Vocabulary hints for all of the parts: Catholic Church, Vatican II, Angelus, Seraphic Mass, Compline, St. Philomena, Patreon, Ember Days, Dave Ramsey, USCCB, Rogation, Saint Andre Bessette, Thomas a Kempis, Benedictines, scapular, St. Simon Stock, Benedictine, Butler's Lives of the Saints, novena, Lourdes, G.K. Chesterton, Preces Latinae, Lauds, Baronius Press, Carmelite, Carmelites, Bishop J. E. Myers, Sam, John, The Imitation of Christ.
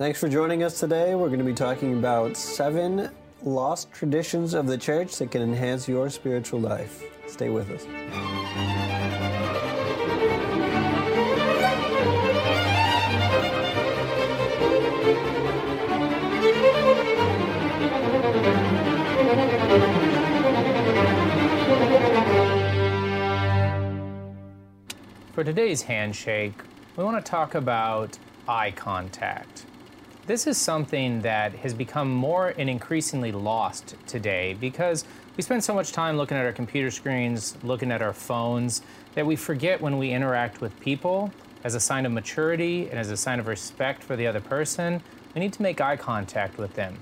Thanks for joining us today. We're going to be talking about 7 lost traditions of the Church that can enhance your spiritual life. Stay with us. For today's handshake, we want to talk about eye contact. This is something that has become more and increasingly lost today because we spend so much time looking at our computer screens, looking at our phones, that we forget when we interact with people, as a sign of maturity and as a sign of respect for the other person, we need to make eye contact with them.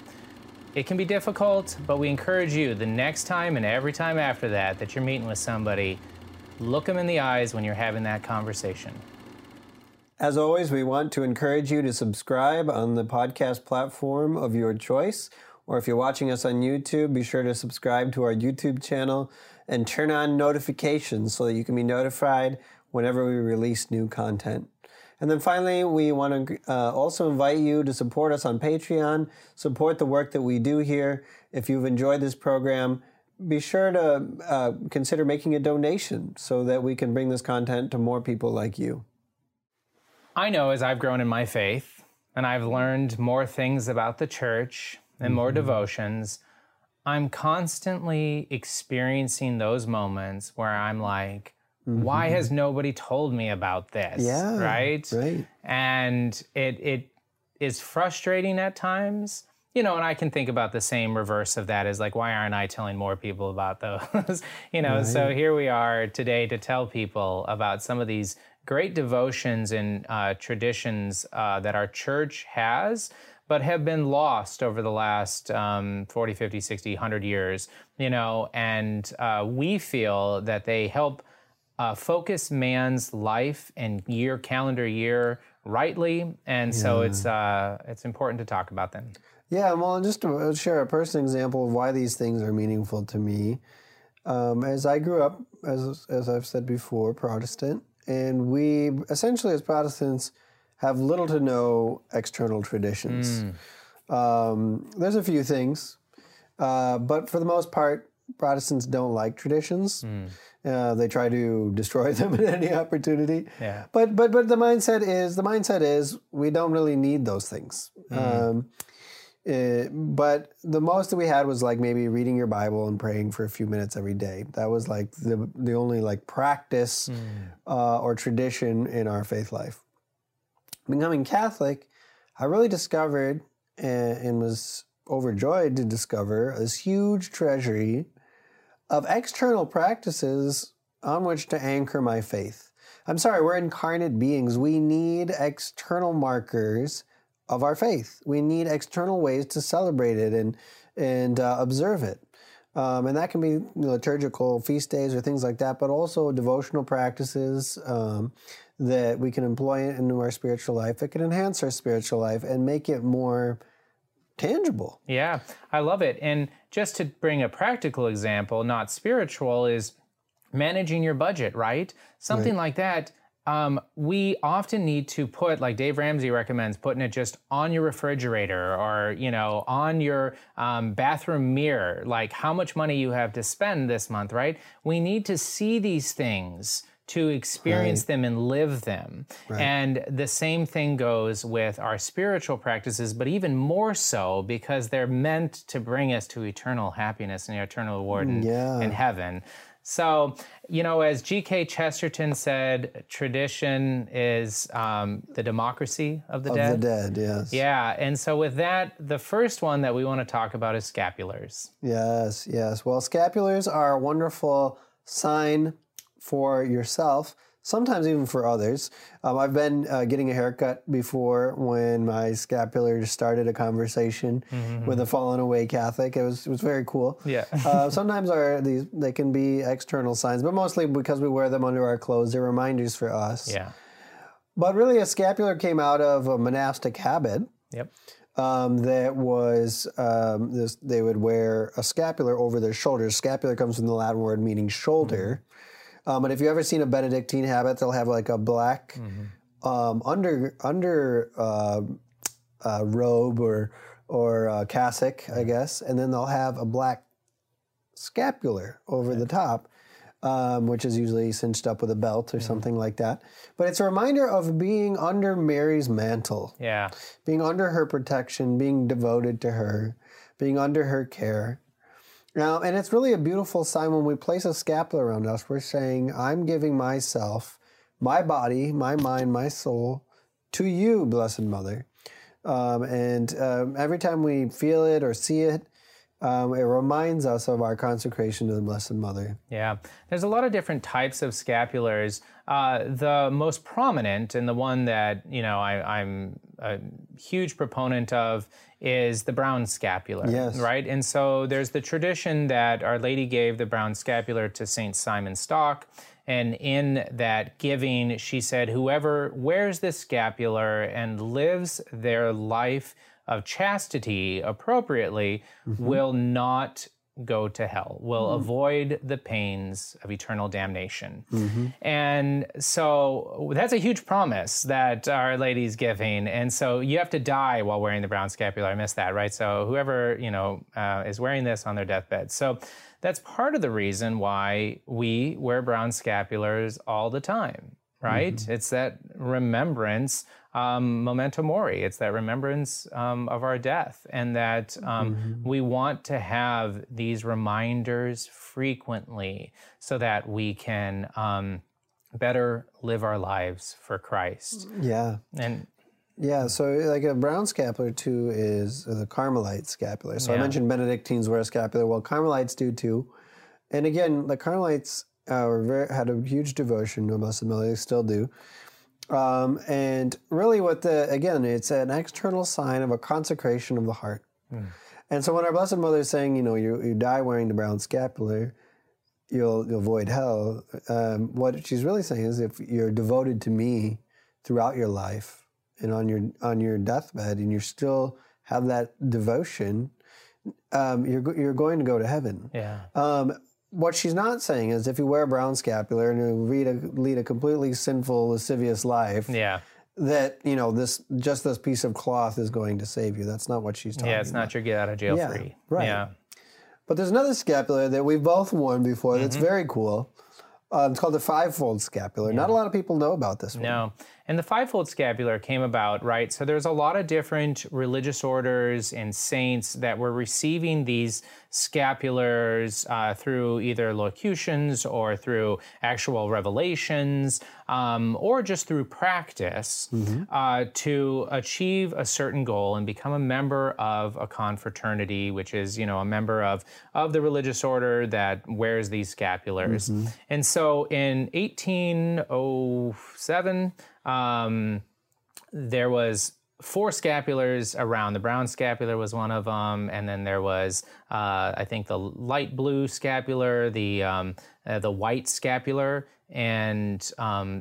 It can be difficult, but we encourage you the next time and every time after that that you're meeting with somebody, look them in the eyes when you're having that conversation. As always, we want to encourage you to subscribe on the podcast platform of your choice, or if you're watching us on YouTube, be sure to subscribe to our YouTube channel and turn on notifications so that you can be notified whenever we release new content. And then finally, we want to also invite you to support us on Patreon, support the work that we do here. If you've enjoyed this program, be sure to consider making a donation so that we can bring this content to more people like you. I know as I've grown in my faith, and I've learned more things about the Church and more devotions, I'm constantly experiencing those moments where I'm like, why has nobody told me about this? Yeah, right? And it is frustrating at times. You know, and I can think about the same reverse of that is like, why aren't I telling more people about those? You know, right. So here we are today to tell people about some of these great devotions and traditions that our Church has, but have been lost over the last 40, 50, 60, 100 years, you know, and we feel that they help focus man's life and calendar year rightly, and so it's important to talk about them. Yeah, well, just to share a personal example of why these things are meaningful to me. As I grew up, as I've said before, Protestant, and we essentially as Protestants have little to no external traditions. There's a few things, but for the most part, Protestants don't like traditions. They try to destroy them at any opportunity. Yeah. But the mindset is we don't really need those things. But the most that we had was like maybe reading your Bible and praying for a few minutes every day. That was like the only like practice or tradition in our faith life. Becoming Catholic, I really discovered and was overjoyed to discover this huge treasury of external practices on which to anchor my faith. I'm sorry, we're incarnate beings. We need external markers of our faith. We need external ways to celebrate it and observe it. And that can be liturgical feast days or things like that, but also devotional practices that we can employ into our spiritual life. It can enhance our spiritual life and make it more tangible. Yeah, I love it. And just to bring a practical example, not spiritual, is managing your budget, right? Something like that. We often need to put, like Dave Ramsey recommends, putting it just on your refrigerator or, you know, on your bathroom mirror, like how much money you have to spend this month, right? We need to see these things to experience them and live them. And the same thing goes with our spiritual practices, but even more so because they're meant to bring us to eternal happiness and eternal reward in heaven. So, you know, as G.K. Chesterton said, tradition is the democracy of the dead. Of the dead, yes. Yeah, and so with that, the first one that we want to talk about is scapulars. Yes, yes. Well, scapulars are a wonderful sign for yourself, sometimes even for others. I've been getting a haircut before when my scapular started a conversation with a fallen away Catholic. It was very cool. Yeah. Sometimes they can be external signs, but mostly because we wear them under our clothes, they're reminders for us. Yeah. But really, a scapular came out of a monastic habit. Yep. That was, they would wear a scapular over their shoulders. Scapular comes from the Latin word meaning shoulder. But if you've ever seen a Benedictine habit, they'll have like a black under robe or cassock, I guess, and then they'll have a black scapular over the top, which is usually cinched up with a belt or something like that. But it's a reminder of being under Mary's mantle, being under her protection, being devoted to her, being under her care. Now, and it's really a beautiful sign when we place a scapular around us. We're saying, I'm giving myself, my body, my mind, my soul, to you, Blessed Mother. Every time we feel it or see it, it reminds us of our consecration to the Blessed Mother. Yeah, there's a lot of different types of scapulars. The most prominent and the one that, you know, I'm a huge proponent of is the brown scapular, right? And so there's the tradition that Our Lady gave the brown scapular to St. Simon Stock. And in that giving, she said, whoever wears this scapular and lives their life of chastity appropriately will not go to hell, will avoid the pains of eternal damnation. And so that's a huge promise that Our Lady's giving. And so you have to die while wearing the brown scapular. I missed that, right? So whoever, you know, is wearing this on their deathbed. So that's part of the reason why we wear brown scapulars all the time, right? It's that remembrance, memento mori. It's that remembrance of our death, and that we want to have these reminders frequently so that we can better live our lives for Christ. Yeah, so like a brown scapular too is the Carmelite scapular. So I mentioned Benedictines wear a scapular. Well, Carmelites do too. And again, the Carmelites had a huge devotion to Blessed Mother. They still do. And really what again, it's an external sign of a consecration of the heart. And so when our Blessed Mother is saying, you know, you die wearing the brown scapular, you'll avoid hell. What she's really saying is if you're devoted to me throughout your life, and on your deathbed, and you still have that devotion, you're going to go to heaven. What she's not saying is, if you wear a brown scapular and you lead a completely sinful, lascivious life, that, you know, just this piece of cloth is going to save you. That's not what she's talking about. Yeah, it's not your get out of jail free. Right. Yeah. But there's another scapular that we've both worn before that's very cool. It's called the fivefold scapular. Not a lot of people know about this one. No. And the fivefold scapular came about, right? So there's a lot of different religious orders and saints that were receiving these scapulars through either locutions or through actual revelations or just through practice to achieve a certain goal and become a member of a confraternity, which is, you know, a member of the religious order that wears these scapulars. And so in 1807, there was 4 scapulars around. The brown scapular was one of them, and then there was, I think, the light blue scapular, the white scapular, and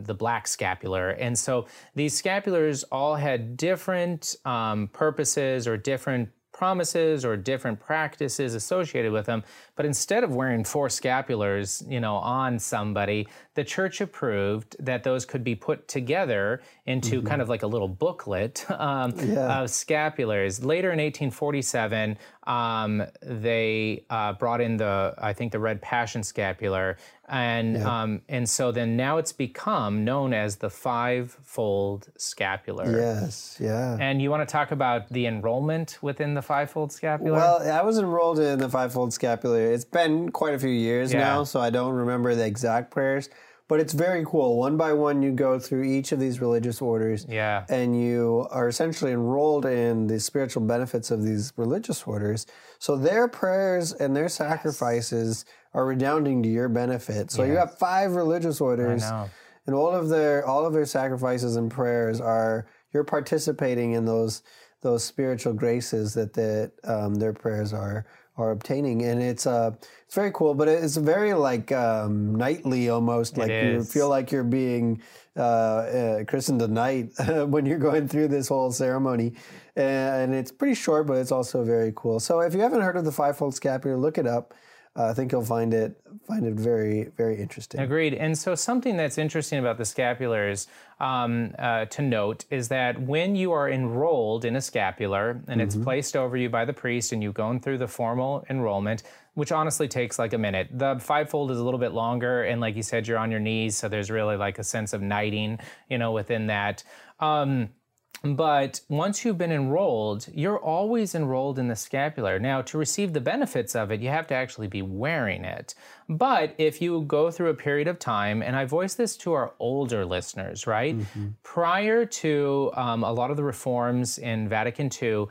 the black scapular. And so these scapulars all had different purposes or different promises or different practices associated with them. But instead of wearing 4 scapulars, you know, on somebody, the church approved that those could be put together into kind of like a little booklet of scapulars. Later in 1847, they brought in the red passion scapular. And so then now it's become known as the fivefold scapular. And you want to talk about the enrollment within the fivefold scapular? Well, I was enrolled in the fivefold scapular. It's been quite a few years now, so I don't remember the exact prayers. But it's very cool. One by one, you go through each of these religious orders, and you are essentially enrolled in the spiritual benefits of these religious orders. So their prayers and their sacrifices are redounding to your benefit. So you have 5 religious orders, and all of their sacrifices and prayers are, you're participating in those spiritual graces that their prayers are obtaining. And it's very cool, but it's very like knightly almost. Like you feel like you're being christened a knight when you're going through this whole ceremony. And it's pretty short, but it's also very cool. So if you haven't heard of the fivefold scapular, look it up. I think you'll find it very, very interesting. Agreed. And so something that's interesting about the scapulars to note is that when you are enrolled in a scapular and it's placed over you by the priest and you've gone through the formal enrollment, which honestly takes like a minute. The fivefold is a little bit longer, and like you said, you're on your knees, so there's really like a sense of knighting, you know, within that. But once you've been enrolled, you're always enrolled in the scapular. Now, to receive the benefits of it, you have to actually be wearing it. But if you go through a period of time, and I voice this to our older listeners, right? Prior to a lot of the reforms in Vatican II,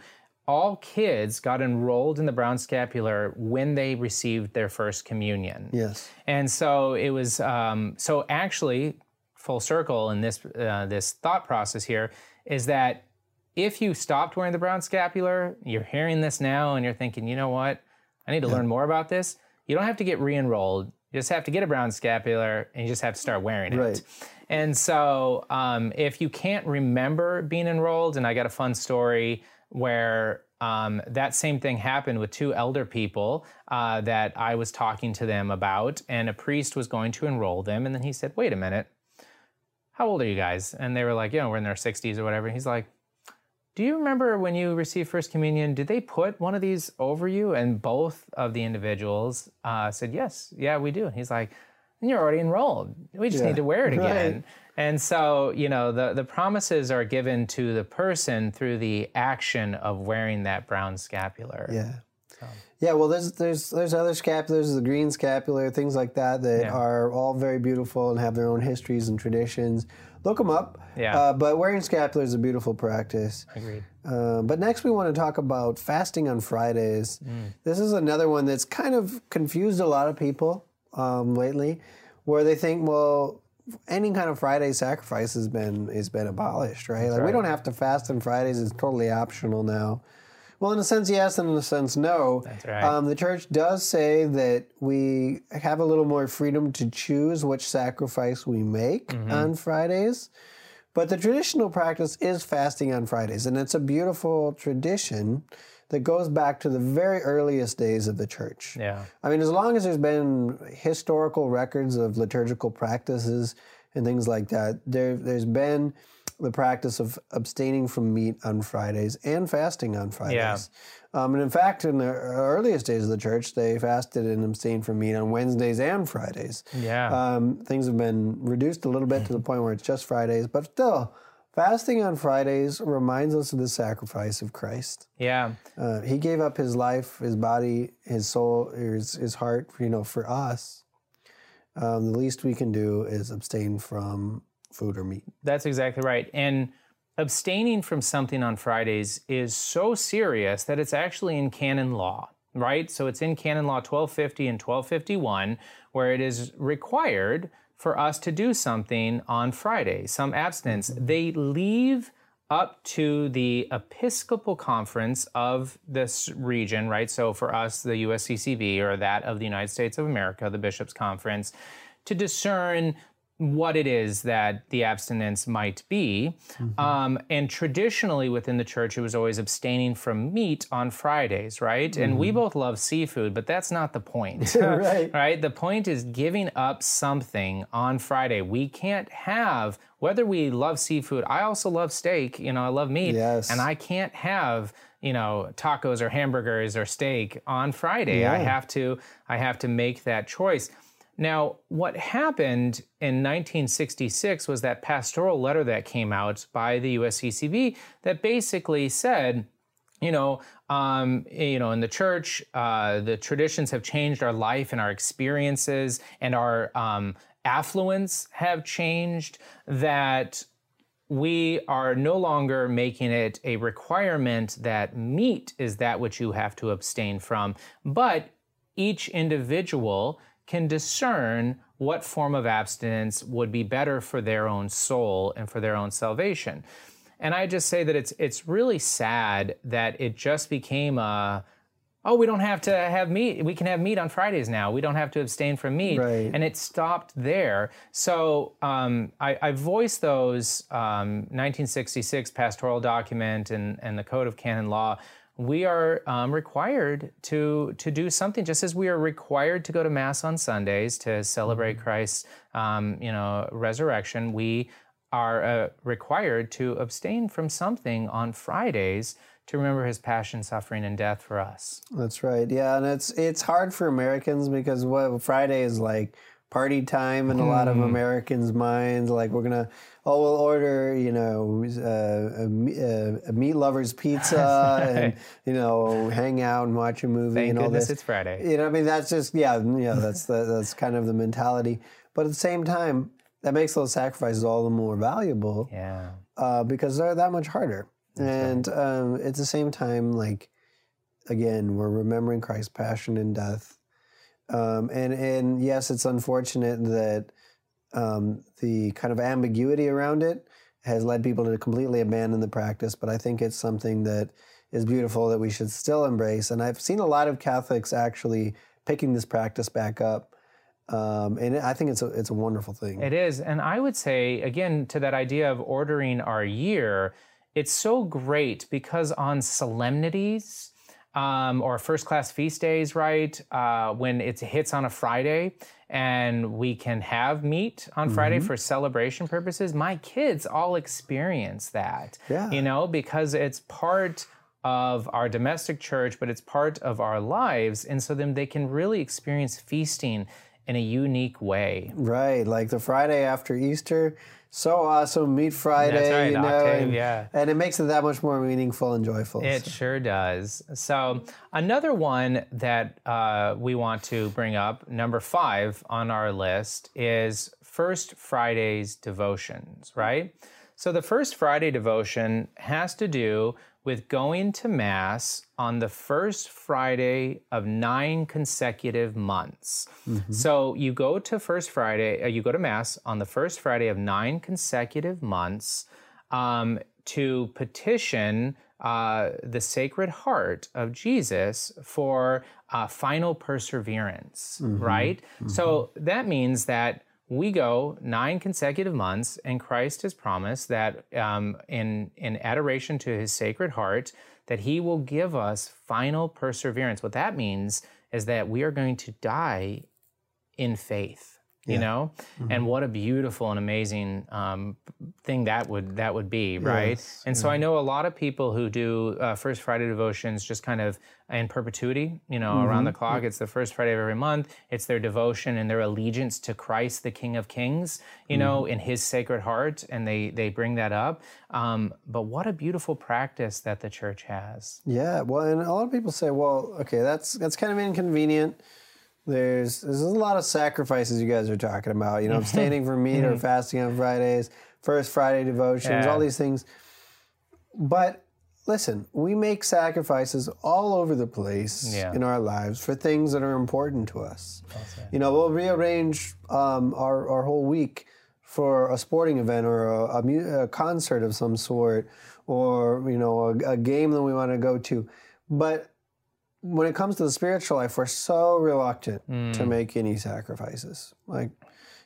all kids got enrolled in the brown scapular when they received their first communion. Yes. And so it was, so actually, full circle in this, this thought process here, is that if you stopped wearing the brown scapular, you're hearing this now and you're thinking, you know what, I need to learn more about this. You don't have to get re-enrolled. You just have to get a brown scapular and you just have to start wearing it. Right. And so if you can't remember being enrolled, and I got a fun story where that same thing happened with two elder people that I was talking to them about, and a priest was going to enroll them. And then he said, wait a minute, how old are you guys? And they were like, you know, we're in our 60s or whatever. And he's like, do you remember when you received First Communion, did they put one of these over you? And both of the individuals said, yes, yeah, we do. And he's like, and you're already enrolled. We just need to wear it again. Right. And so, you know, the promises are given to the person through the action of wearing that brown scapular. Yeah. So. Yeah, well, there's other scapulars, the green scapular, things like that are all very beautiful and have their own histories and traditions. Look them up. Yeah. But wearing scapular is a beautiful practice. Agreed. But next we want to talk about fasting on Fridays. This is another one that's kind of confused a lot of people lately, where they think, well, any kind of Friday sacrifice has been abolished, right? That's like, we don't have to fast on Fridays. It's totally optional now. Well, in a sense, yes, and in a sense, no. That's right. The church does say that we have a little more freedom to choose which sacrifice we make on Fridays. But the traditional practice is fasting on Fridays, and it's a beautiful tradition that goes back to the very earliest days of the church. Yeah. I mean, as long as there's been historical records of liturgical practices and things like that, there's been the practice of abstaining from meat on Fridays and fasting on Fridays. Yeah. And in fact, in the earliest days of the church, they fasted and abstained from meat on Wednesdays and Fridays. Yeah. Things have been reduced a little bit to the point where it's just Fridays, but still, fasting on Fridays reminds us of the sacrifice of Christ. Yeah. He gave up his life, his body, his soul, his heart, you know, for us. The least we can do is abstain from food or meat. That's exactly right. And abstaining from something on Fridays is so serious that it's actually in canon law, right? So it's in canon law 1250 and 1251, where it is required for us to do something on Friday, some abstinence. They leave up to the Episcopal Conference of this region, right? So for us, the USCCB, or that of the United States of America, the Bishops' Conference, to discern what it is that the abstinence might be. And traditionally within the church, it was always abstaining from meat on Fridays, right? And we both love seafood, but that's not the point, right? The point is giving up something on Friday. We can't have, whether we love seafood, I also love steak, you know, I love meat, and I can't have, you know, tacos or hamburgers or steak on Friday. Yeah. I have to make that choice. Now, what happened in 1966 was that pastoral letter that came out by the USCCB that basically said, you know, in the church, the traditions have changed, our life and our experiences and our affluence have changed, that we are no longer making it a requirement that meat is that which you have to abstain from, but each individual can discern what form of abstinence would be better for their own soul and for their own salvation. And I just say that it's really sad that it just became a, oh, we don't have to have meat. We can have meat on Fridays now. We don't have to abstain from meat. Right. And it stopped there. So I voiced those 1966 pastoral document and the Code of Canon Law we are required to do something, just as we are required to go to Mass on Sundays to celebrate Christ's resurrection. We are required to abstain from something on Fridays to remember his passion, suffering, and death for us. That's right. Yeah, and it's hard for Americans because what Friday is like party time in a lot of Americans' minds. Like we're gonna, we'll order, a meat lover's pizza and hang out and watch a movie. Thank and all goodness this. It's Friday. You know, I mean, that's just that's kind of the mentality. But at the same time, that makes those sacrifices all the more valuable. Yeah, because they're that much harder. And at the same time, like, again, we're remembering Christ's passion and death. And yes, it's unfortunate that the kind of ambiguity around it has led people to completely abandon the practice. But I think it's something that is beautiful that we should still embrace. And I've seen a lot of Catholics actually picking this practice back up. And I think it's a wonderful thing. It is. And I would say, again, to that idea of ordering our year, it's so great because on solemnities or first-class feast days, right, when it hits on a Friday and we can have meat on Friday for celebration purposes, my kids all experience that, because it's part of our domestic church, but it's part of our lives. And so then they can really experience feasting in a unique way. Right, like the Friday after Easter, so awesome, Meat Friday. That's right, Octave, and it makes it that much more meaningful and joyful. It sure does. So another one that we want to bring up, number 5 on our list, is First Friday's devotions, right? So the First Friday devotion has to do with going to Mass on the first Friday of 9 consecutive months. So you go to Mass on the first Friday of 9 consecutive months to petition the Sacred Heart of Jesus for final perseverance, right? So that means that we go 9 consecutive months, and Christ has promised that in adoration to his Sacred Heart, that he will give us final perseverance. What that means is that we are going to die in faith, And what a beautiful and amazing thing that would be, right? Yes. And so I know a lot of people who do First Friday devotions just kind of in perpetuity, around the clock. It's the first Friday of every month. It's their devotion and their allegiance to Christ, the King of Kings, in his Sacred Heart, and they bring that up. But what a beautiful practice that the Church has. Yeah, well, and a lot of people say, well, okay, that's kind of inconvenient. There's a lot of sacrifices you guys are talking about, abstaining from meat or fasting on Fridays, First Friday devotions, all these things. But listen, we make sacrifices all over the place in our lives for things that are important to us. Awesome. We'll rearrange our whole week for a sporting event or a concert of some sort, or a game that we want to go to, but when it comes to the spiritual life, we're so reluctant to make any sacrifices. Like,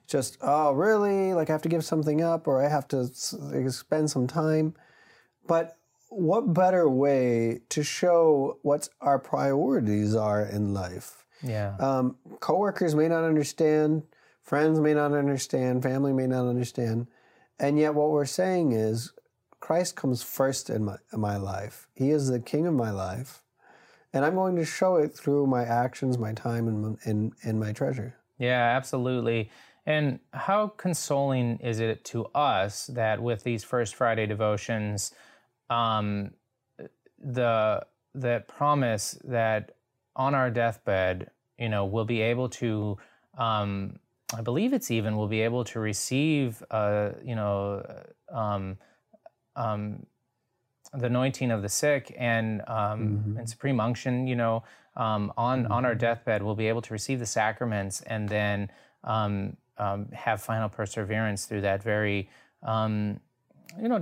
just, oh, really? Like, I have to give something up, or I have to spend some time. But what better way to show what our priorities are in life? Yeah. Coworkers may not understand. Friends may not understand. Family may not understand. And yet what we're saying is Christ comes first in my life. He is the King of my life. And I'm going to show it through my actions, my time, and my treasure. Yeah, absolutely. And how consoling is it to us that with these First Friday devotions, the promise that on our deathbed, we'll be able to, I believe it's even, we'll be able to receive, the anointing of the sick and supreme unction, on our deathbed, we'll be able to receive the sacraments and then have final perseverance through that very,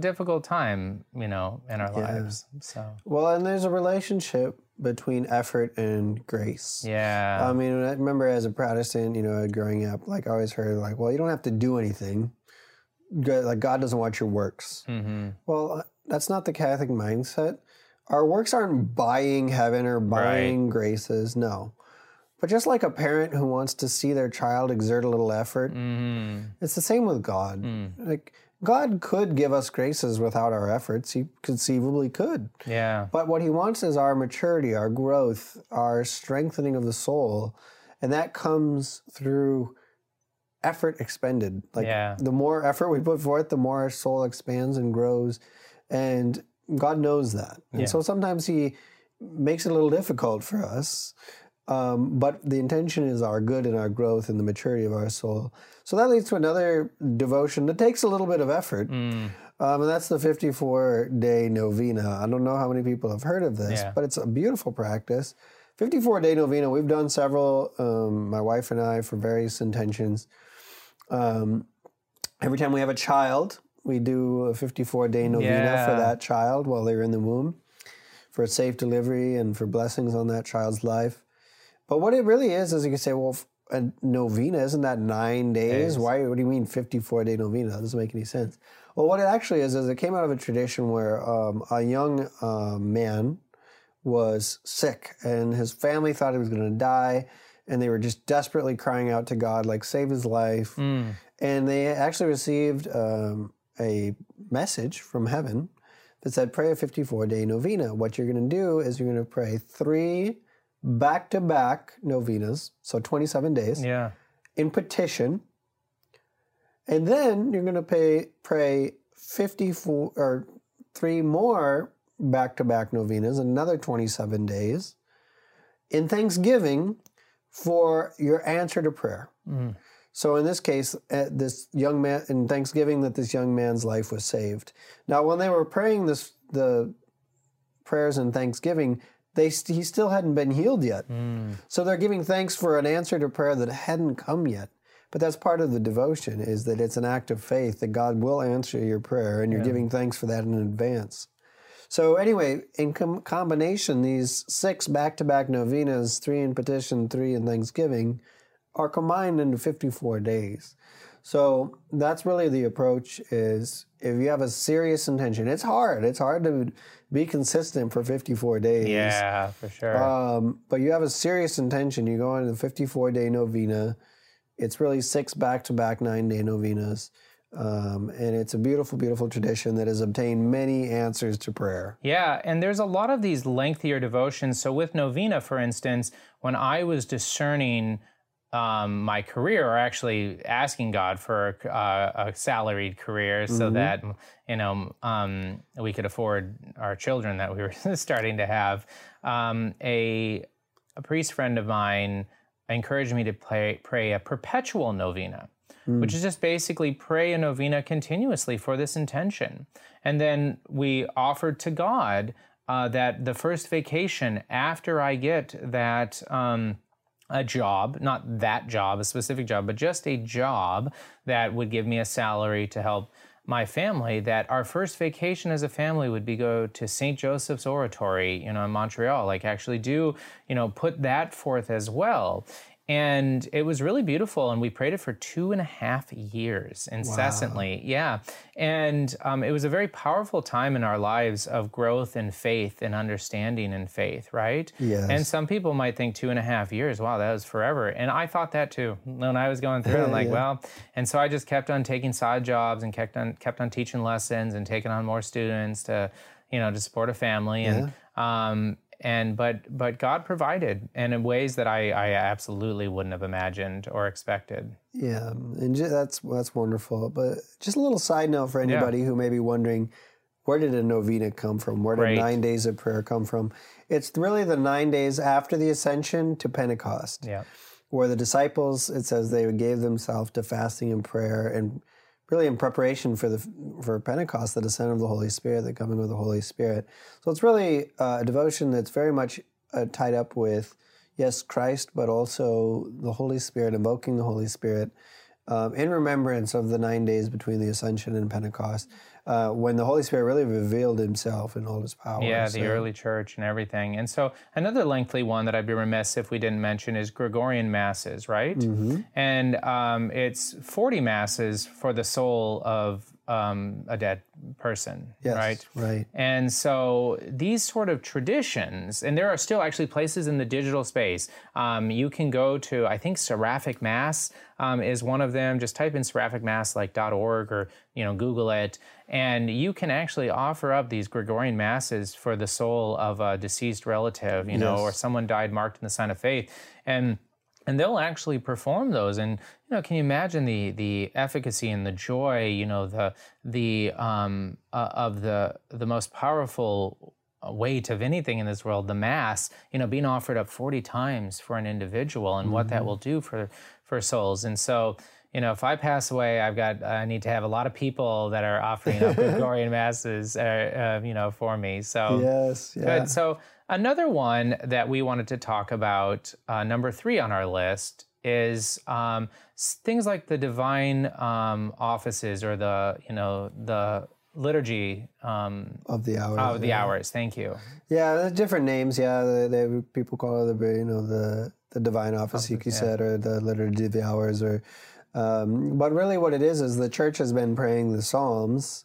difficult time, in our lives. So well, and there's a relationship between effort and grace. Yeah. I mean, I remember as a Protestant, growing up, like I always heard, like, well, you don't have to do anything. Like God doesn't watch your works. Well, that's not the Catholic mindset. Our works aren't buying heaven or buying graces, no. But just like a parent who wants to see their child exert a little effort, it's the same with God. Like, God could give us graces without our efforts. He conceivably could. Yeah. But what he wants is our maturity, our growth, our strengthening of the soul. And that comes through effort expended. Like, the more effort we put forth, the more our soul expands and grows. And God knows that. And so sometimes he makes it a little difficult for us. But the intention is our good and our growth and the maturity of our soul. So that leads to another devotion that takes a little bit of effort. And that's the 54-day novena. I don't know how many people have heard of this, but it's a beautiful practice. 54-day novena, we've done several, my wife and I, for various intentions. Every time we have a child, we do a 54-day novena for that child while they're in the womb, for safe delivery and for blessings on that child's life. But what it really is you can say, well, a novena, isn't that 9 days? Why? What do you mean 54-day novena? That doesn't make any sense. Well, what it actually is it came out of a tradition where a young man was sick, and his family thought he was going to die, and they were just desperately crying out to God, like, save his life. And they actually received a message from heaven that said, pray a 54-day novena. What you're going to do is you're going to pray 3 back-to-back novenas, so 27 days, in petition. And then you're going to pray 54 or 3 more back-to-back novenas, another 27 days, in thanksgiving for your answer to prayer. So in this case, this young man, in thanksgiving that this young man's life was saved. Now, when they were praying the prayers in thanksgiving, he still hadn't been healed yet. So they're giving thanks for an answer to prayer that hadn't come yet. But that's part of the devotion, is that it's an act of faith that God will answer your prayer, and you're giving thanks for that in advance. So anyway, in combination, these 6 back-to-back novenas, 3 in petition, 3 in thanksgiving, are combined into 54 days. So that's really the approach, is if you have a serious intention, it's hard. It's hard to be consistent for 54 days. Yeah, for sure. But you have a serious intention. You go into the 54-day novena. It's really 6 back-to-back 9-day novenas. And it's a beautiful, beautiful tradition that has obtained many answers to prayer. Yeah, and there's a lot of these lengthier devotions. So with novena, for instance, when I was discerning my career, or actually asking God for a salaried career so that, you know, we could afford our children that we were starting to have, a priest friend of mine encouraged me to pray a perpetual novena, which is just basically pray a novena continuously for this intention. And then we offered to God that the first vacation after I get that a job, not that job, a specific job, but just a job that would give me a salary to help my family, that our first vacation as a family would be go to St. Joseph's Oratory, you know, in Montreal, like actually do, you know, put that forth as well. And it was really beautiful, and we prayed it for 2.5 years incessantly. Wow. Yeah, and it was a very powerful time in our lives of growth and faith and understanding and faith, right? Yes. And some people might think 2.5 years, wow, that was forever. And I thought that too when I was going through it. I'm like, well, and so I just kept on taking side jobs and kept on teaching lessons and taking on more students to, you know, to support a family But God provided, and in ways that I absolutely wouldn't have imagined or expected. Yeah, and that's wonderful. But just a little side note for anybody who may be wondering, where did a novena come from? Where did 9 days of prayer come from? It's really the 9 days after the Ascension to Pentecost, where the disciples, it says, they gave themselves to fasting and prayer, and really in preparation for Pentecost, the descent of the Holy Spirit, the coming of the Holy Spirit. So it's really a devotion that's very much tied up with, yes, Christ, but also the Holy Spirit, invoking the Holy Spirit in remembrance of the 9 days between the Ascension and Pentecost, when the Holy Spirit really revealed himself in all his power. Yeah, the early church and everything. And so another lengthy one that I'd be remiss if we didn't mention is Gregorian Masses, right? And it's 40 Masses for the soul of a dead person, yes, right? Right. And so these sort of traditions, and there are still actually places in the digital space. You can go to, I think Seraphic Mass is one of them. Just type in Seraphic Mass like .org or, you know, Google it. And you can actually offer up these Gregorian masses for the soul of a deceased relative, you yes. know, or someone died marked in the sign of faith. And they'll actually perform those. And, you know, can you imagine the efficacy and the joy, you know, of the most powerful weight of anything in this world, the Mass, you know, being offered up 40 times for an individual and mm-hmm. what that will do for souls. And so, you know, if I pass away, I need to have a lot of people that are offering up Gregorian masses, you know, for me. So, yes, yeah. Good. So another one that we wanted to talk about, number 3 on our list, is things like the divine offices or the, you know, the liturgy of the hours. Of the yeah. hours. Thank you. Yeah, there's different names. Yeah, people call it the, you know, the divine office, you said, or the liturgy of the hours, or. But really what it is the church has been praying the Psalms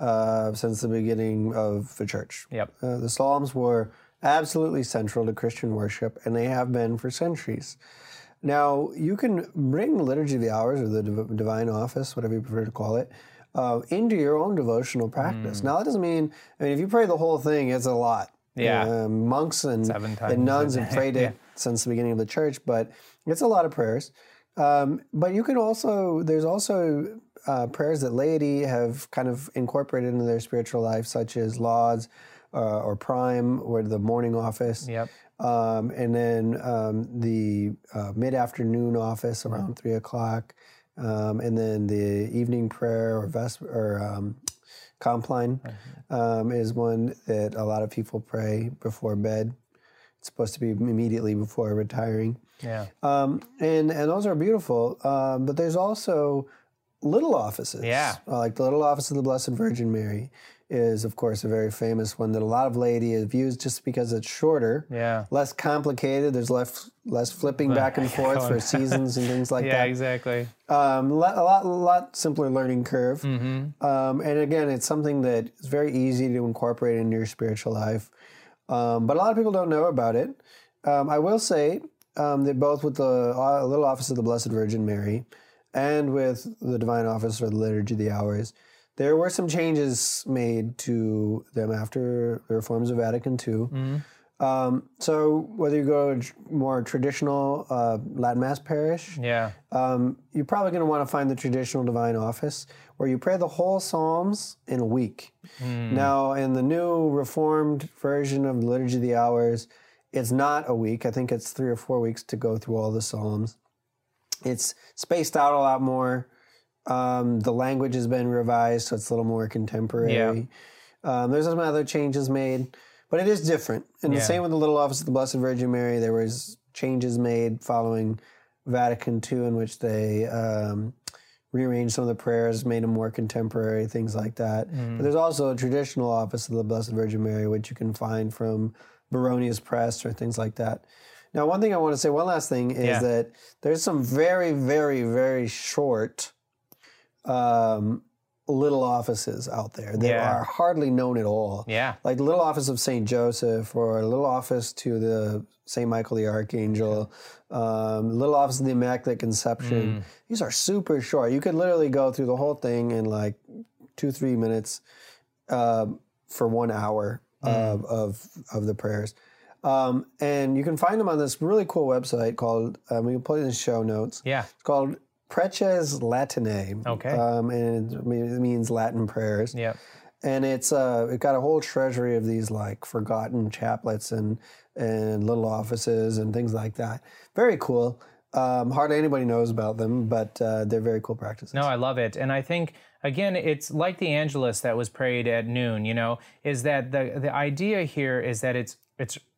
since the beginning of the church. Yep. The Psalms were absolutely central to Christian worship, and they have been for centuries. Now, you can bring Liturgy of the Hours, or the Divine Office, whatever you prefer to call it, into your own devotional practice. Mm. Now, that doesn't mean, I mean, if you pray the whole thing, it's a lot. Yeah. Monks and nuns have prayed it since the beginning of the church, but it's a lot of prayers. But you can also, there's also prayers that laity have kind of incorporated into their spiritual life, such as lauds or prime or the morning office. Yep. And then the mid-afternoon office around 3 o'clock. And then the evening prayer or compline is one that a lot of people pray before bed. It's supposed to be immediately before retiring. Yeah. And those are beautiful. But there's also little offices. Yeah. Like the little office of the Blessed Virgin Mary is, of course, a very famous one that a lot of laity have used just because it's shorter. Yeah. Less complicated. There's less flipping back and forth for seasons and things like that. Yeah, exactly. A lot simpler learning curve. Mm-hmm. And again, it's something that is very easy to incorporate into your spiritual life. But a lot of people don't know about it. I will say that both with the Little Office of the Blessed Virgin Mary and with the Divine Office or the Liturgy of the Hours, there were some changes made to them after the reforms of Vatican II. Mm-hmm. So whether you go to more traditional Latin Mass parish, you're probably going to want to find the traditional Divine Office where you pray the whole Psalms in a week. Mm. Now, in the new Reformed version of the Liturgy of the Hours, it's not a week. I think it's 3 or 4 weeks to go through all the Psalms. It's spaced out a lot more. The language has been revised, so it's a little more contemporary. Yeah. There's some other changes made, but it is different. And the same with the Little Office of the Blessed Virgin Mary. There was changes made following Vatican II in which they rearranged some of the prayers, made them more contemporary, things like that. Mm. But there's also a traditional Office of the Blessed Virgin Mary, which you can find from Baronius Press or things like that. Now, one thing I want to say, one last thing, is that there's some very, very, very short little offices out there that are hardly known at all. Yeah. Like the Little Office of St. Joseph, or a Little Office to the St. Michael the Archangel, Little Office of the Immaculate Conception. Mm. These are super short. You could literally go through the whole thing in like 2-3 minutes for 1 hour. Mm. Of the prayers. And you can find them on this really cool website called, we can put it in the show notes. Yeah. It's called Preces Latinae. Okay. And it means Latin prayers. Yeah. And it's it got a whole treasury of these like forgotten chaplets and little offices and things like that. Very cool. Hardly anybody knows about them, but they're very cool practices. No, I love it. And I think, again, it's like the Angelus that was prayed at noon, you know, is that the idea here is that it's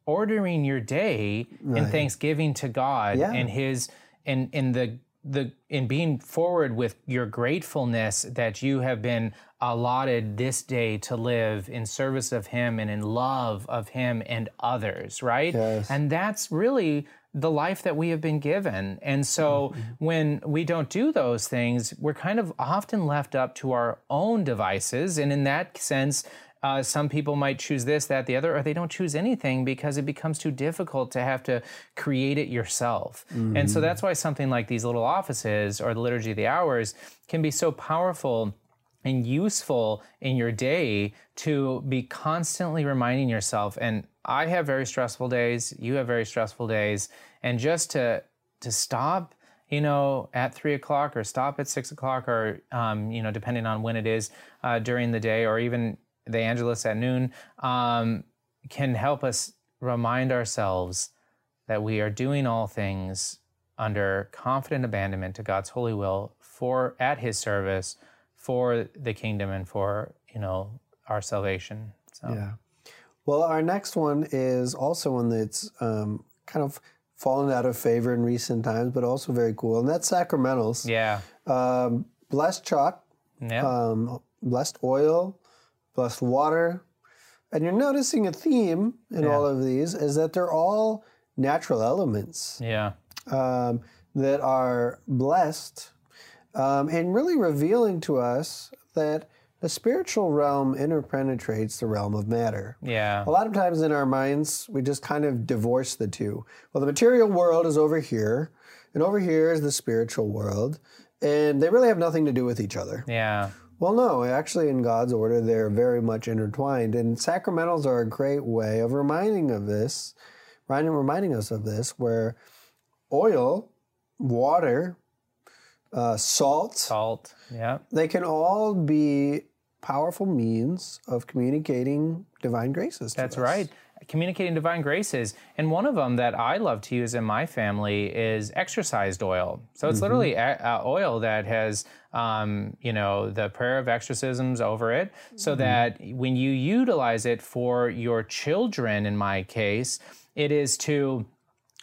ordering your day in thanksgiving to God and his in the in being forward with your gratefulness that you have been allotted this day to live in service of Him and in love of Him and others, right? Yes. And that's really the life that we have been given. And so when we don't do those things, we're kind of often left up to our own devices. And in that sense, some people might choose this, that, the other, or they don't choose anything because it becomes too difficult to have to create it yourself. Mm-hmm. And so that's why something like these little offices or the Liturgy of the Hours can be so powerful and useful in your day to be constantly reminding yourself. And I have very stressful days, you have very stressful days, and just to stop, you know, at 3 o'clock or stop at 6 o'clock or, you know, depending on when it is during the day or even the Angelus at noon, can help us remind ourselves that we are doing all things under confident abandonment to God's holy will for at His service for the kingdom and for, you know, our salvation. So. Yeah. Well, our next one is also one that's kind of fallen out of favor in recent times, but also very cool, and that's sacramentals. Yeah. Blessed chalk, yeah. Blessed oil, blessed water. And you're noticing a theme in all of these is that they're all natural elements that are blessed and really revealing to us that the spiritual realm interpenetrates the realm of matter. Yeah. A lot of times in our minds, we just kind of divorce the two. Well, the material world is over here, and over here is the spiritual world, and they really have nothing to do with each other. Yeah. Well, no, actually in God's order, they're very much intertwined, and sacramentals are a great way of reminding us of this, where oil, water, salt, yeah, they can all be powerful means of communicating divine graces to us. That's right. Communicating divine graces. And one of them that I love to use in my family is exorcised oil. So it's literally oil that has, you know, the prayer of exorcisms over it, so that when you utilize it for your children, in my case, it is to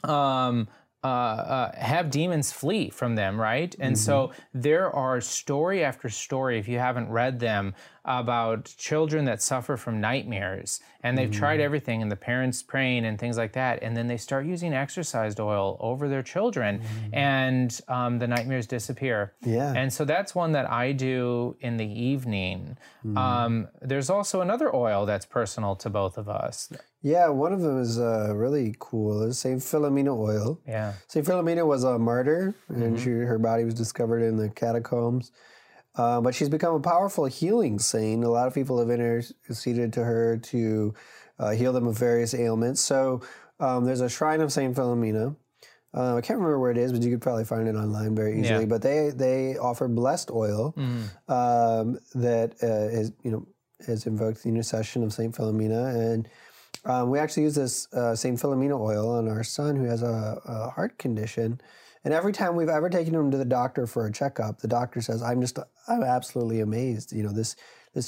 have demons flee from them, right? And so there are story after story, if you haven't read them, about children that suffer from nightmares, and they've tried everything, and the parents praying and things like that, and then they start using exorcised oil over their children, and the nightmares disappear. Yeah. And so that's one that I do in the evening. There's also another oil that's personal to both of us. Yeah, one of them is really cool. It's St. Philomena oil. Yeah. St. Philomena was a martyr, and her body was discovered in the catacombs. But she's become a powerful healing saint. A lot of people have interceded to her to heal them of various ailments. So there's a shrine of St. Philomena. I can't remember where it is, but you could probably find it online very easily. Yeah. But they offer blessed oil that has invoked the intercession of St. Philomena. And we actually use this St. Philomena oil on our son who has a heart condition. And every time we've ever taken him to the doctor for a checkup, the doctor says, I'm absolutely amazed. You know, this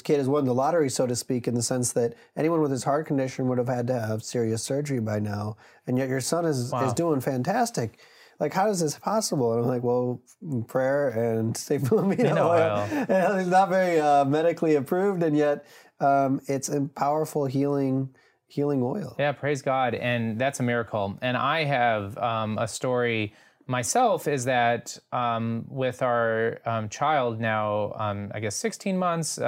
kid has won the lottery, so to speak, in the sense that anyone with his heart condition would have had to have serious surgery by now. And yet your son is doing fantastic. Like, how is this possible? And I'm like, well, prayer and St. Philomena oil. It's not very medically approved, and yet it's a powerful healing oil. Yeah, praise God. And that's a miracle. And I have a story myself is that with our child now, I guess 16 months,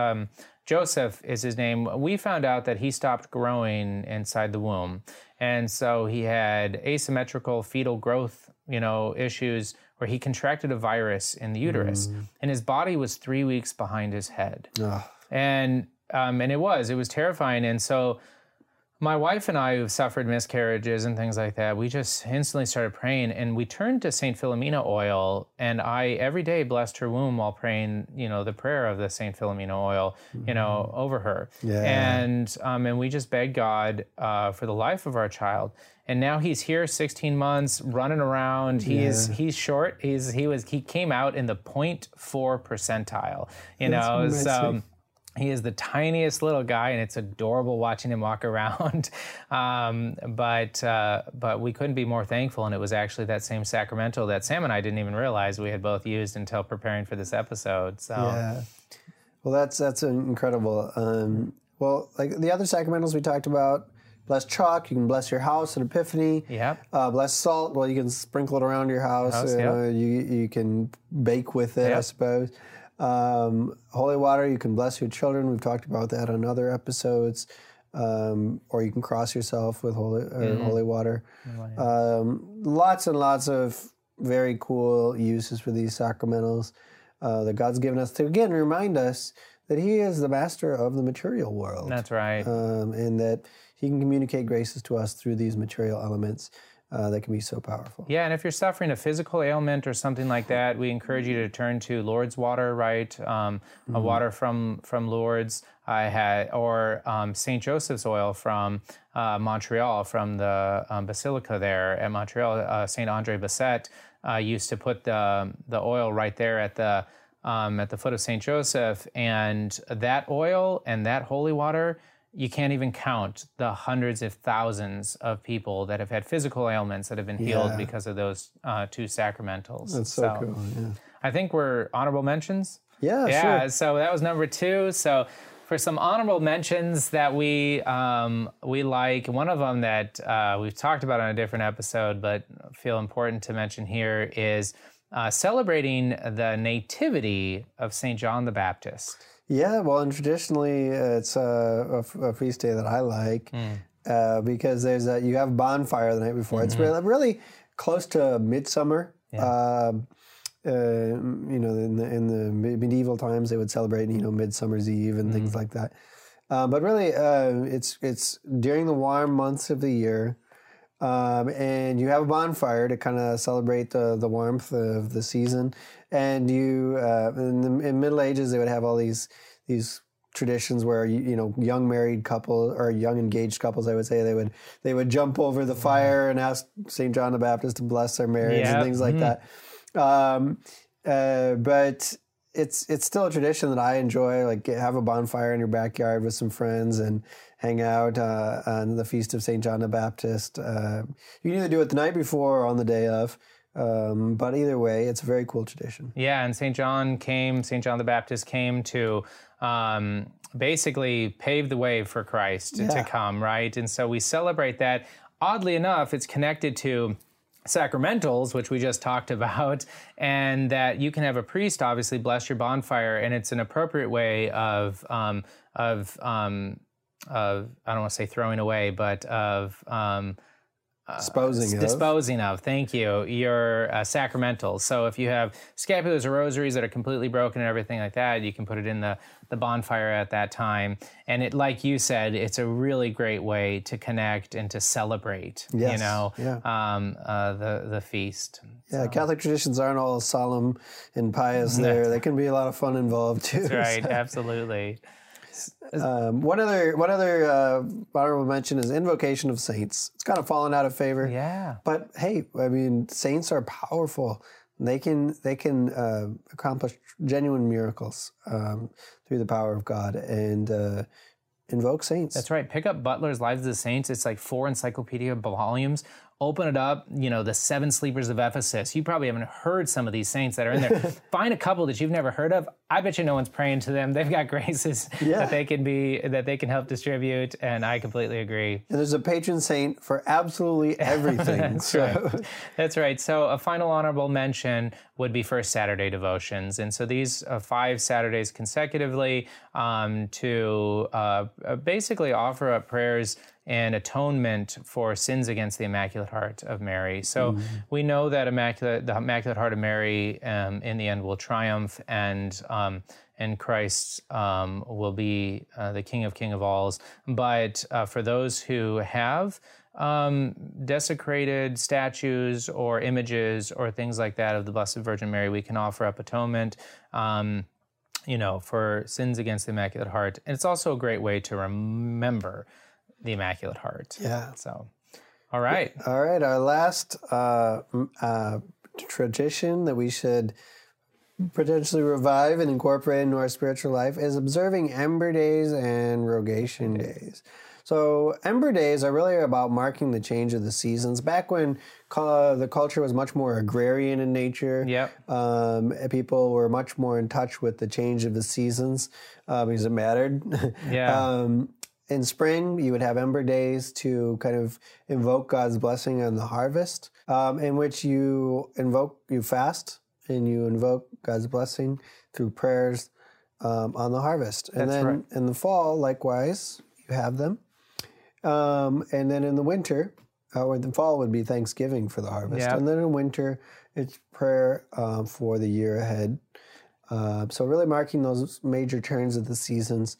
Joseph is his name, we found out that he stopped growing inside the womb. And so he had asymmetrical fetal growth, issues where he contracted a virus in the uterus and his body was 3 weeks behind his head. Ugh. And it was terrifying. And so my wife and I, who've suffered miscarriages and things like that, we just instantly started praying, and we turned to St. Philomena oil, and I every day blessed her womb while praying, the prayer of the St. Philomena oil, over her. Yeah. And we just begged God for the life of our child. And now he's here, 16 months, running around. He's short. He came out in the 0.4 percentile. That's amazing. He is the tiniest little guy, and it's adorable watching him walk around. But we couldn't be more thankful, and it was actually that same sacramental that Sam and I didn't even realize we had both used until preparing for this episode. So, yeah. Well, that's incredible. Well, like the other sacramentals we talked about, bless chalk, you can bless your house at Epiphany. Yep. Bless salt, well, you can sprinkle it around your house. You can bake with it, I suppose. Holy water, you can bless your children. We've talked about that on other episodes. Or you can cross yourself with holy water. Lots and lots of very cool uses for these sacramentals that God's given us to, again, remind us that He is the master of the material world. That's right. And that He can communicate graces to us through these material elements. That can be so powerful. Yeah, and if you're suffering a physical ailment or something like that, we encourage you to turn to Lourdes water, right? A water from Lourdes, or St. Joseph's oil from Montreal, from the Basilica there at Montreal. Saint Andre Bessette used to put the oil right there at the foot of St. Joseph, and that oil and that holy water, you can't even count the hundreds of thousands of people that have had physical ailments that have been healed because of those two sacramentals. That's so cool. Yeah. I think we're honorable mentions. Yeah, sure. So that was number 2. So for some honorable mentions that we like, one of them that we've talked about on a different episode but feel important to mention here is celebrating the nativity of St. John the Baptist. Yeah, well, and traditionally it's a feast day that I like because there's you have bonfire the night before. Mm-hmm. It's really close to midsummer. Yeah. In the medieval times they would celebrate Midsummer's Eve and things like that. But really, it's during the warm months of the year, and you have a bonfire to kind of celebrate the warmth of the season. And you, in Middle Ages, they would have all these traditions where young married couples or young engaged couples, I would say, they would jump over the fire and ask St. John the Baptist to bless their marriage and things like that. But it's still a tradition that I enjoy. Like have a bonfire in your backyard with some friends and hang out on the feast of St. John the Baptist. You can either do it the night before or on the day of. But either way, it's a very cool tradition. Yeah, and St. John the Baptist came to basically pave the way for Christ to come, right? And so we celebrate that. Oddly enough, it's connected to sacramentals, which we just talked about, and that you can have a priest obviously bless your bonfire, and it's an appropriate way of I don't want to say throwing away, but of... Disposing of, thank you, your sacramentals. So if you have scapulars or rosaries that are completely broken and everything like that, you can put it in the bonfire at that time. And it, like you said, it's a really great way to connect and to celebrate, the feast. Yeah, so. Catholic traditions aren't all solemn and pious there. They can be a lot of fun involved, too. That's right, so. Absolutely. One other honorable mention is invocation of saints. It's kind of fallen out of favor. Yeah. But hey, I mean, saints are powerful. They can accomplish genuine miracles through the power of God and invoke saints. That's right. Pick up Butler's Lives of the Saints. It's like 4 encyclopedia volumes. Open it up, the 7 sleepers of Ephesus. You probably haven't heard some of these saints that are in there. Find a couple that you've never heard of. I bet you no one's praying to them. They've got graces that they can help distribute, and I completely agree. And there's a patron saint for absolutely everything. That's right. That's right. So a final honorable mention would be First Saturday devotions. And so these 5 Saturdays consecutively to basically offer up prayers and atonement for sins against the Immaculate Heart of Mary. So we know that the Immaculate Heart of Mary in the end will triumph, and Christ will be the King of alls. But for those who have desecrated statues or images or things like that of the Blessed Virgin Mary, we can offer up atonement for sins against the Immaculate Heart. And it's also a great way to remember the Immaculate Heart. Yeah. So, all right. All right. Our last tradition that we should potentially revive and incorporate into our spiritual life is observing Ember Days and Rogation Days. So Ember Days are really about marking the change of the seasons. Back when the culture was much more agrarian in nature, yep. People were much more in touch with the change of the seasons because it mattered. Yeah. In spring, you would have Ember Days to kind of invoke God's blessing on the harvest, in which you fast and you invoke God's blessing through prayers on the harvest. And that's then right. In the fall, likewise, you have them. And then in the winter, or the fall would be Thanksgiving for the harvest. Yep. And then in winter, it's prayer for the year ahead. So really marking those major turns of the seasons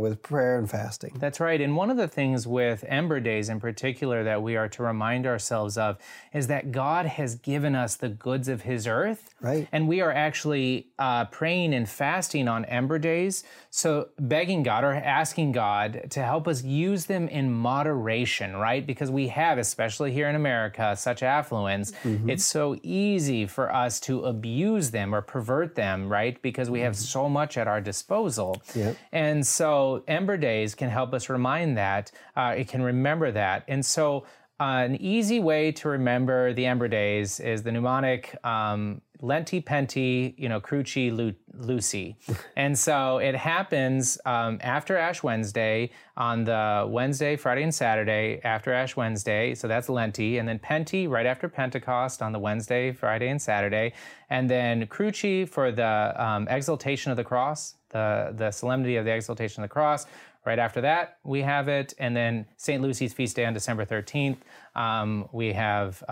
with prayer and fasting. That's right. And one of the things with Ember Days in particular that we are to remind ourselves of is that God has given us the goods of his earth. Right. And we are actually praying and fasting on Ember Days, so begging God or asking God to help us use them in moderation, right? Because we have, especially here in America, such affluence. Mm-hmm. It's so easy for us to abuse them or pervert them, right? Because we have so much at our disposal. Yep. And so Ember Days can help us remind that, it can remember that. And so an easy way to remember the Ember Days is the mnemonic Lenti Penti, Cruci Luci. And so it happens after Ash Wednesday, on the Wednesday, Friday, and Saturday after Ash Wednesday. So that's Lenti. And then Penti right after Pentecost on the Wednesday, Friday, and Saturday. And then Cruci for the Exaltation of the Cross, the Solemnity of the Exaltation of the Cross. Right after that, we have it. And then St. Lucy's Feast Day on December 13th, we have...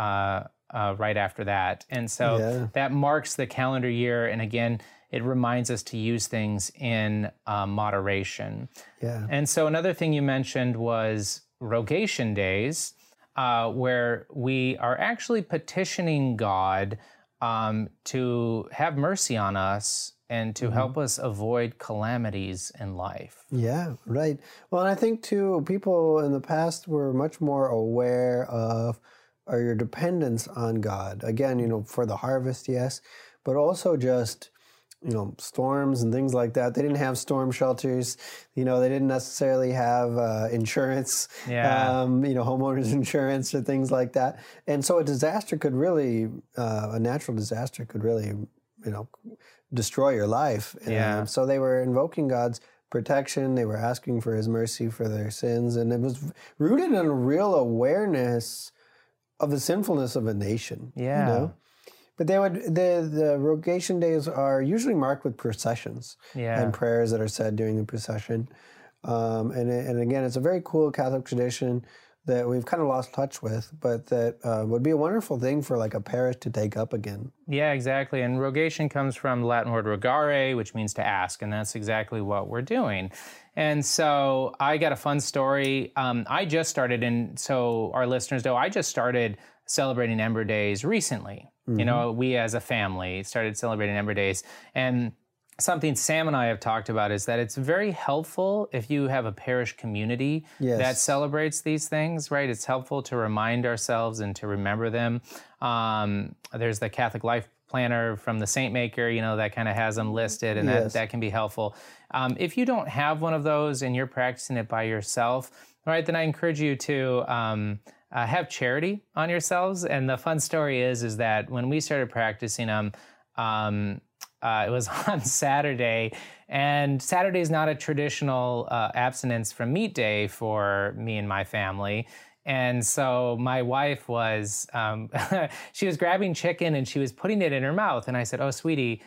right after that. And so that marks the calendar year. And again, it reminds us to use things in moderation. Yeah. And so another thing you mentioned was Rogation Days, where we are actually petitioning God to have mercy on us and to help us avoid calamities in life. Yeah, right. Well, and I think too, people in the past were much more aware of or your dependence on God. Again, for the harvest, yes, but also just, storms and things like that. They didn't have storm shelters. They didn't necessarily have insurance, homeowners insurance or things like that. And so a natural disaster could really, destroy your life. Yeah. And so they were invoking God's protection. They were asking for his mercy for their sins. And it was rooted in a real awareness of the sinfulness of a nation, But the Rogation Days are usually marked with processions and prayers that are said during the procession. And again, it's a very cool Catholic tradition that we've kind of lost touch with, but that would be a wonderful thing for like a parish to take up again. Yeah, exactly. And rogation comes from the Latin word rogare, which means to ask, and that's exactly what we're doing. And so I got a fun story. I just started, and so our listeners know, I just started celebrating Ember Days recently. Mm-hmm. We as a family started celebrating Ember Days. And something Sam and I have talked about is that it's very helpful if you have a parish community that celebrates these things, right? It's helpful to remind ourselves and to remember them. There's the Catholic Life Planner from the Saint Maker, that kind of has them listed, and that can be helpful. If you don't have one of those and you're practicing it by yourself, right, then I encourage you to have charity on yourselves. And the fun story is that when we started practicing them, it was on Saturday, and Saturday is not a traditional abstinence from meat day for me and my family. And so my wife was, she was grabbing chicken and she was putting it in her mouth. And I said, "Oh, sweetie,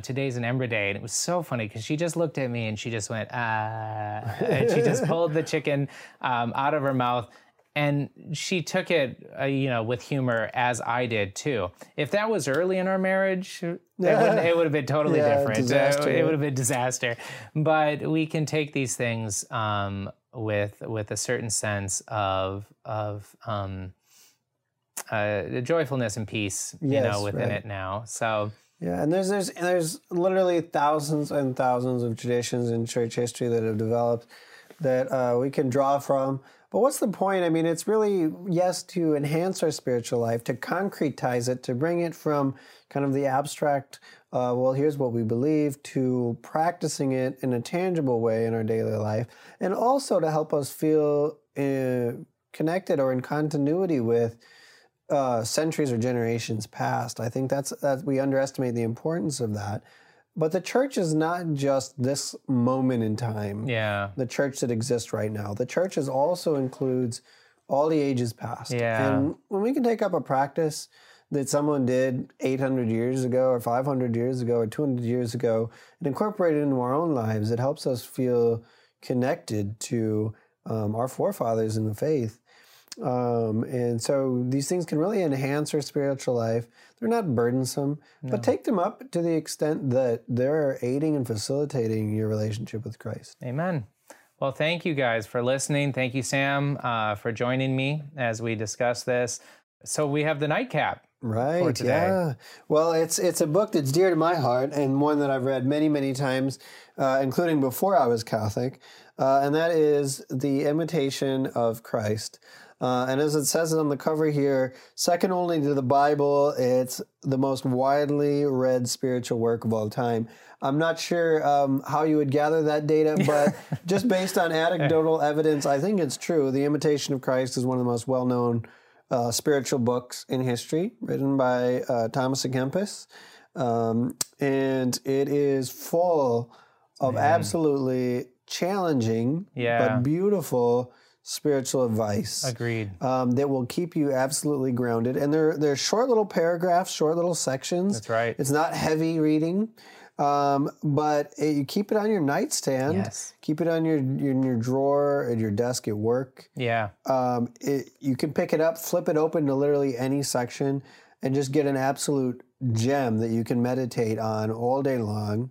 today's an Ember Day." And it was so funny because she just looked at me and she just went, and she just pulled the chicken out of her mouth. And she took it, with humor, as I did too. If that was early in our marriage, it would have been totally different. It would have been disaster. But we can take these things with a certain sense of joyfulness and peace, within it now. So. Yeah, and there's literally thousands and thousands of traditions in church history that have developed that we can draw from. But what's the point? I mean, it's really, yes, to enhance our spiritual life, to concretize it, to bring it from kind of the abstract, well, here's what we believe, to practicing it in a tangible way in our daily life, and also to help us feel connected or in continuity with centuries or generations past. I think that's we underestimate the importance of that. But the church is not just this moment in time, yeah, the church that exists right now. The church is also includes all the ages past. Yeah. And when we can take up a practice that someone did 800 years ago or 500 years ago or 200 years ago and incorporate it into our own lives, it helps us feel connected to our forefathers in the faith. And so these things can really enhance our spiritual life. They're not burdensome, no, but take them up to the extent that they're aiding and facilitating your relationship with Christ. Amen. Well, thank you guys for listening. Thank you, Sam, for joining me as we discuss this. So we have the nightcap. Right, for today. Yeah. Well, it's a book that's dear to my heart and one that I've read many, many times, including before I was Catholic, and that is The Imitation of Christ. And as it says on the cover here, second only to the Bible, it's the most widely read spiritual work of all time. I'm not sure how you would gather that data, but just based on anecdotal evidence, I think it's true. The Imitation of Christ is one of the most well-known spiritual books in history, written by Thomas a Kempis. And it is full of absolutely challenging, but beautiful spiritual advice. Agreed. That will keep you absolutely grounded. And they're short little paragraphs, short little sections. That's right. It's not heavy reading, but you keep it on your nightstand. Yes. Keep it on your drawer at your desk at work. Yeah. You can pick it up, flip it open to literally any section, and just get an absolute gem that you can meditate on all day long.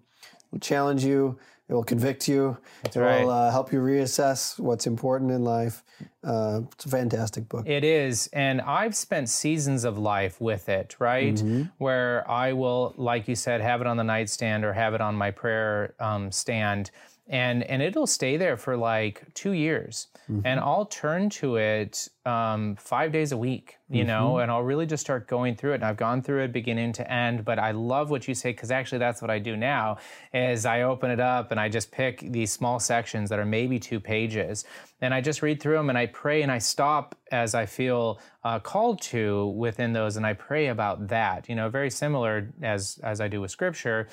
It'll challenge you. It will convict you. That's it will help you reassess what's important in life. It's a fantastic book. It is. And I've spent seasons of life with it, right? Mm-hmm. Where I will, like you said, have it on the nightstand or have it on my prayer stand. And it'll stay there for like 2 years. Mm-hmm. And I'll turn to it 5 days a week, you mm-hmm. know, and I'll really just start going through it. And I've gone through it beginning to end, but I love what you say, because actually that's what I do now is I open it up and I just pick these small sections that are maybe 2 pages. And I just read through them and I pray and I stop as I feel called to within those. And I pray about that, you know, very similar as I do with Scripture.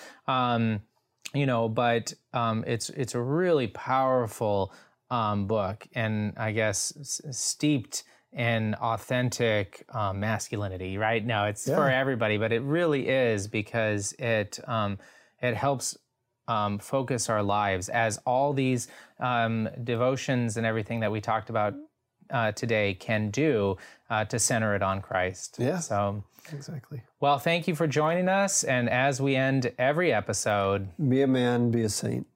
You know, but it's a really powerful book, and I guess steeped in authentic masculinity. Right now, it's for everybody, but it really is, because it helps focus our lives, as all these devotions and everything that we talked about today can do, to center it on Christ. Yeah. So exactly. Well, thank you for joining us. And as we end every episode, be a man, be a saint.